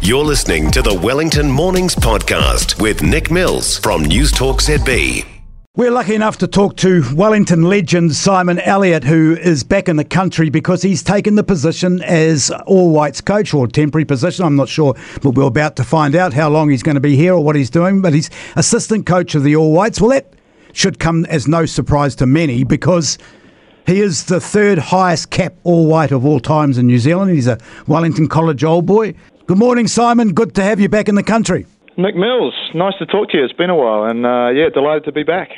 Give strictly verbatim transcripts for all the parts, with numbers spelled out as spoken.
You're listening to the Wellington Mornings Podcast with Nick Mills from Newstalk Z B. We're lucky enough to talk to Wellington legend Simon Elliott, who is back in the country because he's taken the position as All Whites coach, or temporary position. I'm not sure, but we're about to find out how long he's going to be here or what he's doing. But he's assistant coach of the All Whites. Well, that should come as no surprise to many because he is the third highest cap All White of all times in New Zealand. He's a Wellington College old boy. Good morning, Simon. Good to have you back in the country. Nick Mills, nice to talk to you. It's been a while, and uh, yeah, delighted to be back.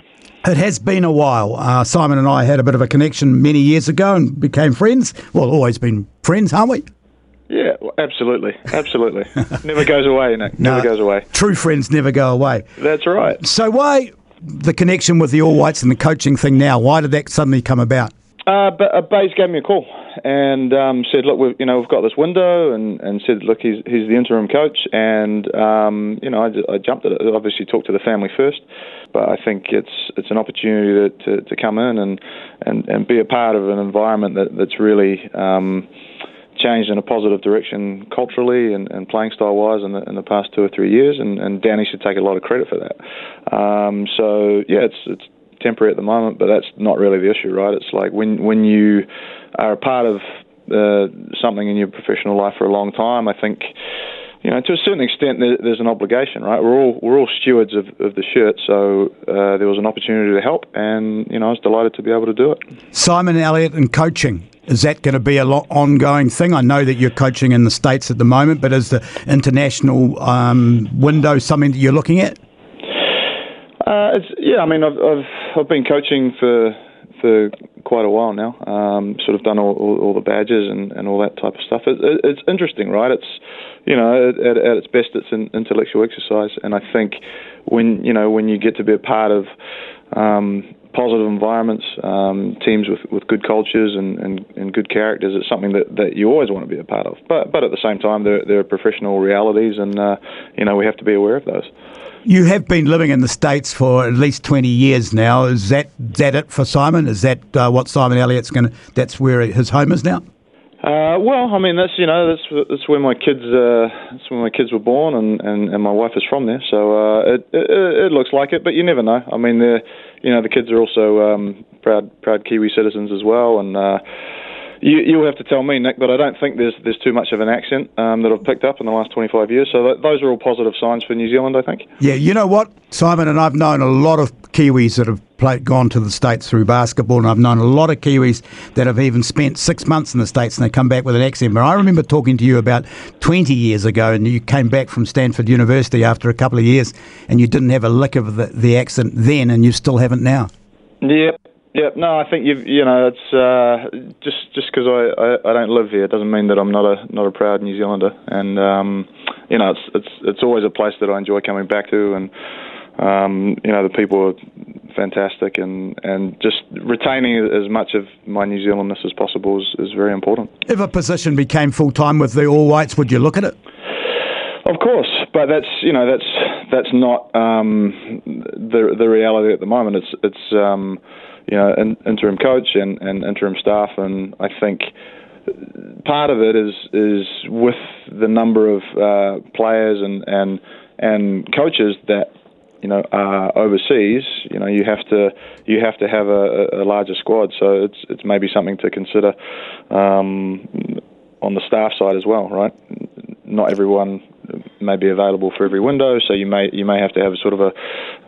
It has been a while. Uh, Simon and I had a bit of a connection many years ago and became friends. Well, always been friends, aren't we? Yeah, absolutely, absolutely. Never goes away, Nick. Never no, goes away. True friends never go away. That's right. So why the connection with the All Whites and the coaching thing now? Why did that suddenly come about? Uh, but uh, Bays gave me a call and um, said, "Look, we've, you know, we've got this window," and, and said, "Look, he's he's the interim coach," and um, you know, I, I jumped at it. Obviously, talked to the family first, but I think it's it's an opportunity to, to, to come in and, and, and be a part of an environment that that's really um, changed in a positive direction culturally and, and playing style wise in the in the past two or three years, and, and Danny should take a lot of credit for that. Um, so yeah, it's it's. temporary at the moment, but that's not really the issue, right? It's like when when you are a part of uh, something in your professional life for a long time, I think, you know, to a certain extent, there, there's an obligation, right? We're all we're all stewards of, of the shirt, so uh, there was an opportunity to help, and you know, I was delighted to be able to do it. Simon Elliott and coaching, is that going to be a lot ongoing thing? I know that you're coaching in the States at the moment, but is the international um, window something that you're looking at? Uh, it's, yeah, I mean, I've, I've I've been coaching for for quite a while now. Um, sort of done all, all, all the badges and, and all that type of stuff. It, it, it's interesting, right? It's you know, at, at its best, it's an intellectual exercise, and I think when you know when you get to be a part of um, positive environments, um, teams with, with good cultures and, and, and good characters, it's something that, that you always want to be a part of. But but at the same time, there there are professional realities, and uh, you know, we have to be aware of those. You have been living in the States for at least twenty years now. Is that that it for Simon? Is that uh, what Simon Elliott's going to... That's where his home is now? Uh, well, I mean, that's, you know, that's that's where my kids uh, that's where my kids were born, and, and, and my wife is from there. So uh, it, it it looks like it, but you never know. I mean, the you know the kids are also um, proud proud Kiwi citizens as well, and. Uh, You, you'll have to tell me, Nick, but I don't think there's there's too much of an accent um, that I've picked up in the last twenty-five years. So th- those are all positive signs for New Zealand, I think. Yeah, you know what, Simon, and I've known a lot of Kiwis that have played, gone to the States through basketball, and I've known a lot of Kiwis that have even spent six months in the States and they come back with an accent. But I remember talking to you about twenty years ago, and you came back from Stanford University after a couple of years, and you didn't have a lick of the, the accent then, and you still haven't now. Yeah. Yeah, no, I think you you know it's uh, just just because I, I, I don't live here doesn't mean that I'm not a not a proud New Zealander, and um, you know it's it's it's always a place that I enjoy coming back to, and um, you know the people are fantastic, and, and just retaining as much of my New Zealandness as possible is, is very important. If a position became full time with the All Whites, would you look at it? Of course, but that's you know that's that's not um, the the reality at the moment. It's it's um, you know in, interim coach and, and interim staff, and I think part of it is is with the number of uh, players and, and and coaches that you know are overseas. You know you have to you have to have a, a larger squad, so it's it's maybe something to consider um, on the staff side as well, right? Not everyone may be available for every window, so you may you may have to have sort of a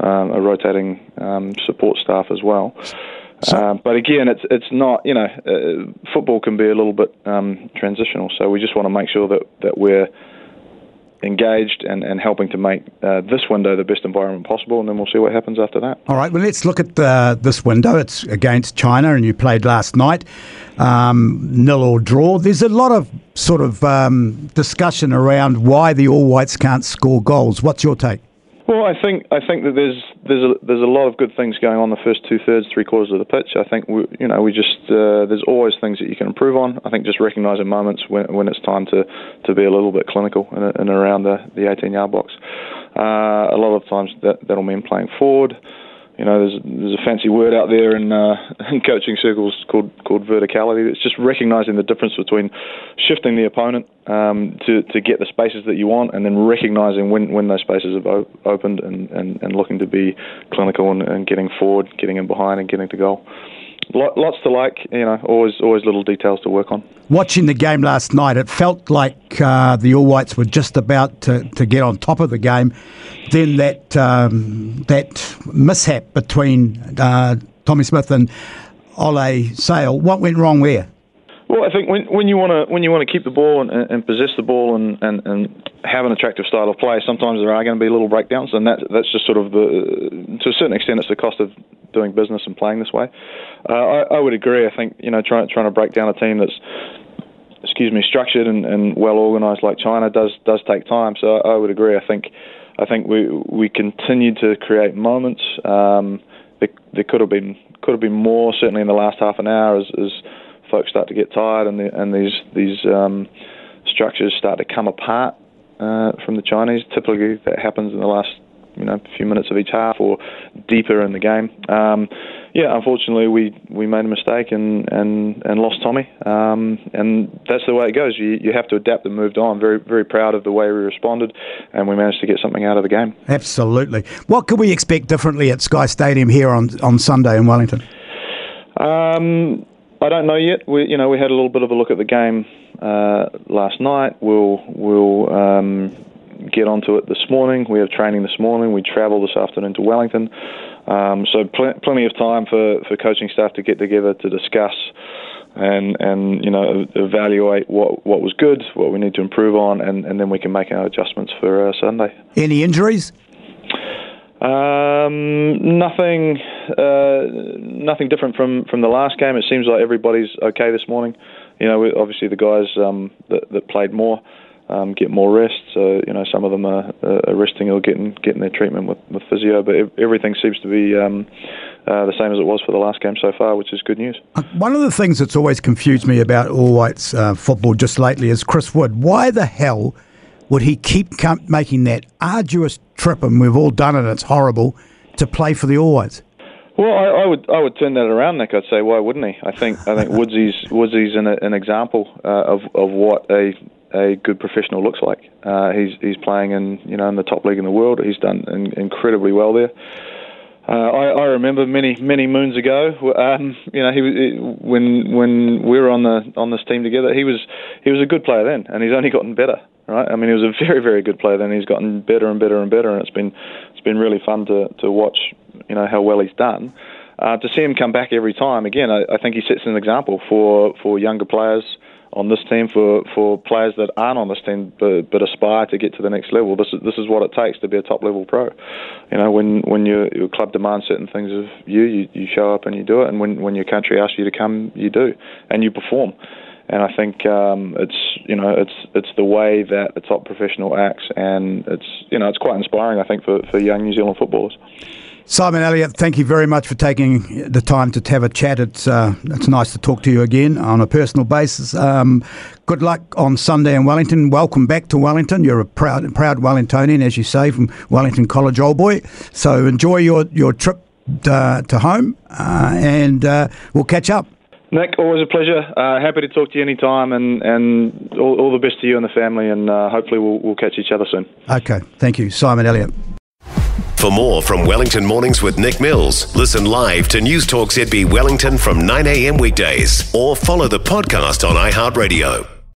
um, a rotating um, support staff as well. So, um, but again, it's it's not you know uh, football can be a little bit um, transitional, so we just want to make sure that, that we're engaged and, and helping to make uh, this window the best environment possible, and then we'll see what happens after that. All right, well, let's look at the, this window. It's against China, and you played last night, um, nil or draw. There's a lot of sort of um, discussion around why the All Whites can't score goals. What's your take? Well, I think I think that there's there's a, there's a lot of good things going on the first two thirds, three quarters of the pitch. I think we, you know we just uh, there's always things that you can improve on. I think just recognising moments when when it's time to, to be a little bit clinical and, and around the the eighteen yard box. Uh, a lot of times that that'll mean playing forward. you know, there's there's a fancy word out there in, uh, in coaching circles called called verticality. It's just recognizing the difference between shifting the opponent um, to to get the spaces that you want, and then recognizing when, when those spaces have op- opened, and, and, and looking to be clinical and, and getting forward, getting in behind, and getting to goal. Lots to like, you know, always always little details to work on. Watching the game last night, it felt like uh, the All Whites were just about to, to get on top of the game. Then that um, that mishap between uh, Tommy Smith and Ole Sail, what went wrong there? Well, I think when when you want to when you want to keep the ball and, and possess the ball and, and, and have an attractive style of play, sometimes there are going to be little breakdowns, and that that's just sort of the, to a certain extent, it's the cost of doing business and playing this way. Uh, I, I would agree. I think you know trying trying to break down a team that's excuse me structured and, and well organised like China does does take time. So I, I would agree. I think I think we we continue to create moments. Um, there, there could have been could have been more certainly in the last half an hour as. as folks start to get tired, and the, and these these um, structures start to come apart uh, from the Chinese. Typically, that happens in the last you know few minutes of each half, or deeper in the game. Um, yeah, unfortunately, we, we made a mistake and and, and lost Tommy, um, and that's the way it goes. You you have to adapt and move on. Very very proud of the way we responded, and we managed to get something out of the game. Absolutely. What can we expect differently at Sky Stadium here on on Sunday in Wellington? Um. I don't know yet. We, you know, we had a little bit of a look at the game uh, last night. We'll we'll um, get onto it this morning. We have training this morning. We travel this afternoon to Wellington, um, so pl- plenty of time for, for coaching staff to get together to discuss and and you know evaluate what, what was good, what we need to improve on, and, and then we can make our adjustments for uh, Sunday. Any injuries? Um, nothing, uh, nothing different from, from the last game. It seems like everybody's okay this morning. You know, we, obviously the guys um, that, that played more um, get more rest. So you know, some of them are, are resting or getting getting their treatment with, with physio. But everything seems to be um, uh, the same as it was for the last game so far, which is good news. One of the things that's always confused me about All Whites uh, football just lately is Chris Wood. Why the hell would he keep com- making that arduous trip, and we've all done it, it's horrible, to play for the All Whites? Well, I, I would I would turn that around, Nick. I'd say, why wouldn't he? I think I think Woodsy's Woodsy's an, an example uh, of of what a a good professional looks like. Uh, he's he's playing in you know in the top league in the world. He's done in, incredibly well there. Uh, I, I remember many many moons ago, um, you know, he was when when we were on the on this team together. He was he was a good player then, and he's only gotten better. Right? I mean, he was a very, very good player then. He's gotten better and better and better, and it's been it's been really fun to, to watch, you know, how well he's done. Uh, to see him come back every time, again, I, I think he sets an example for, for younger players on this team, for, for players that aren't on this team but, but aspire to get to the next level. This is this is what it takes to be a top-level pro. You know, when, when your, your club demands certain things of you, you, you show up and you do it, and when, when your country asks you to come, you do, and you perform. And I think um, it's you know it's it's the way that the top professional acts, and it's you know it's quite inspiring, I think, for, for young New Zealand footballers. Simon Elliott, thank you very much for taking the time to have a chat. It's uh, it's nice to talk to you again on a personal basis. Um, good luck on Sunday in Wellington. Welcome back to Wellington. You're a proud proud Wellingtonian, as you say, from Wellington College, old boy. So enjoy your your trip uh, to home, uh, and uh, we'll catch up. Nick, always a pleasure. Uh, happy to talk to you anytime, and, and all, all the best to you and the family, and uh, hopefully we'll, we'll catch each other soon. Okay, thank you. Simon Elliott. For more from Wellington Mornings with Nick Mills, listen live to Newstalk Z B Wellington from nine a.m. weekdays, or follow the podcast on iHeartRadio.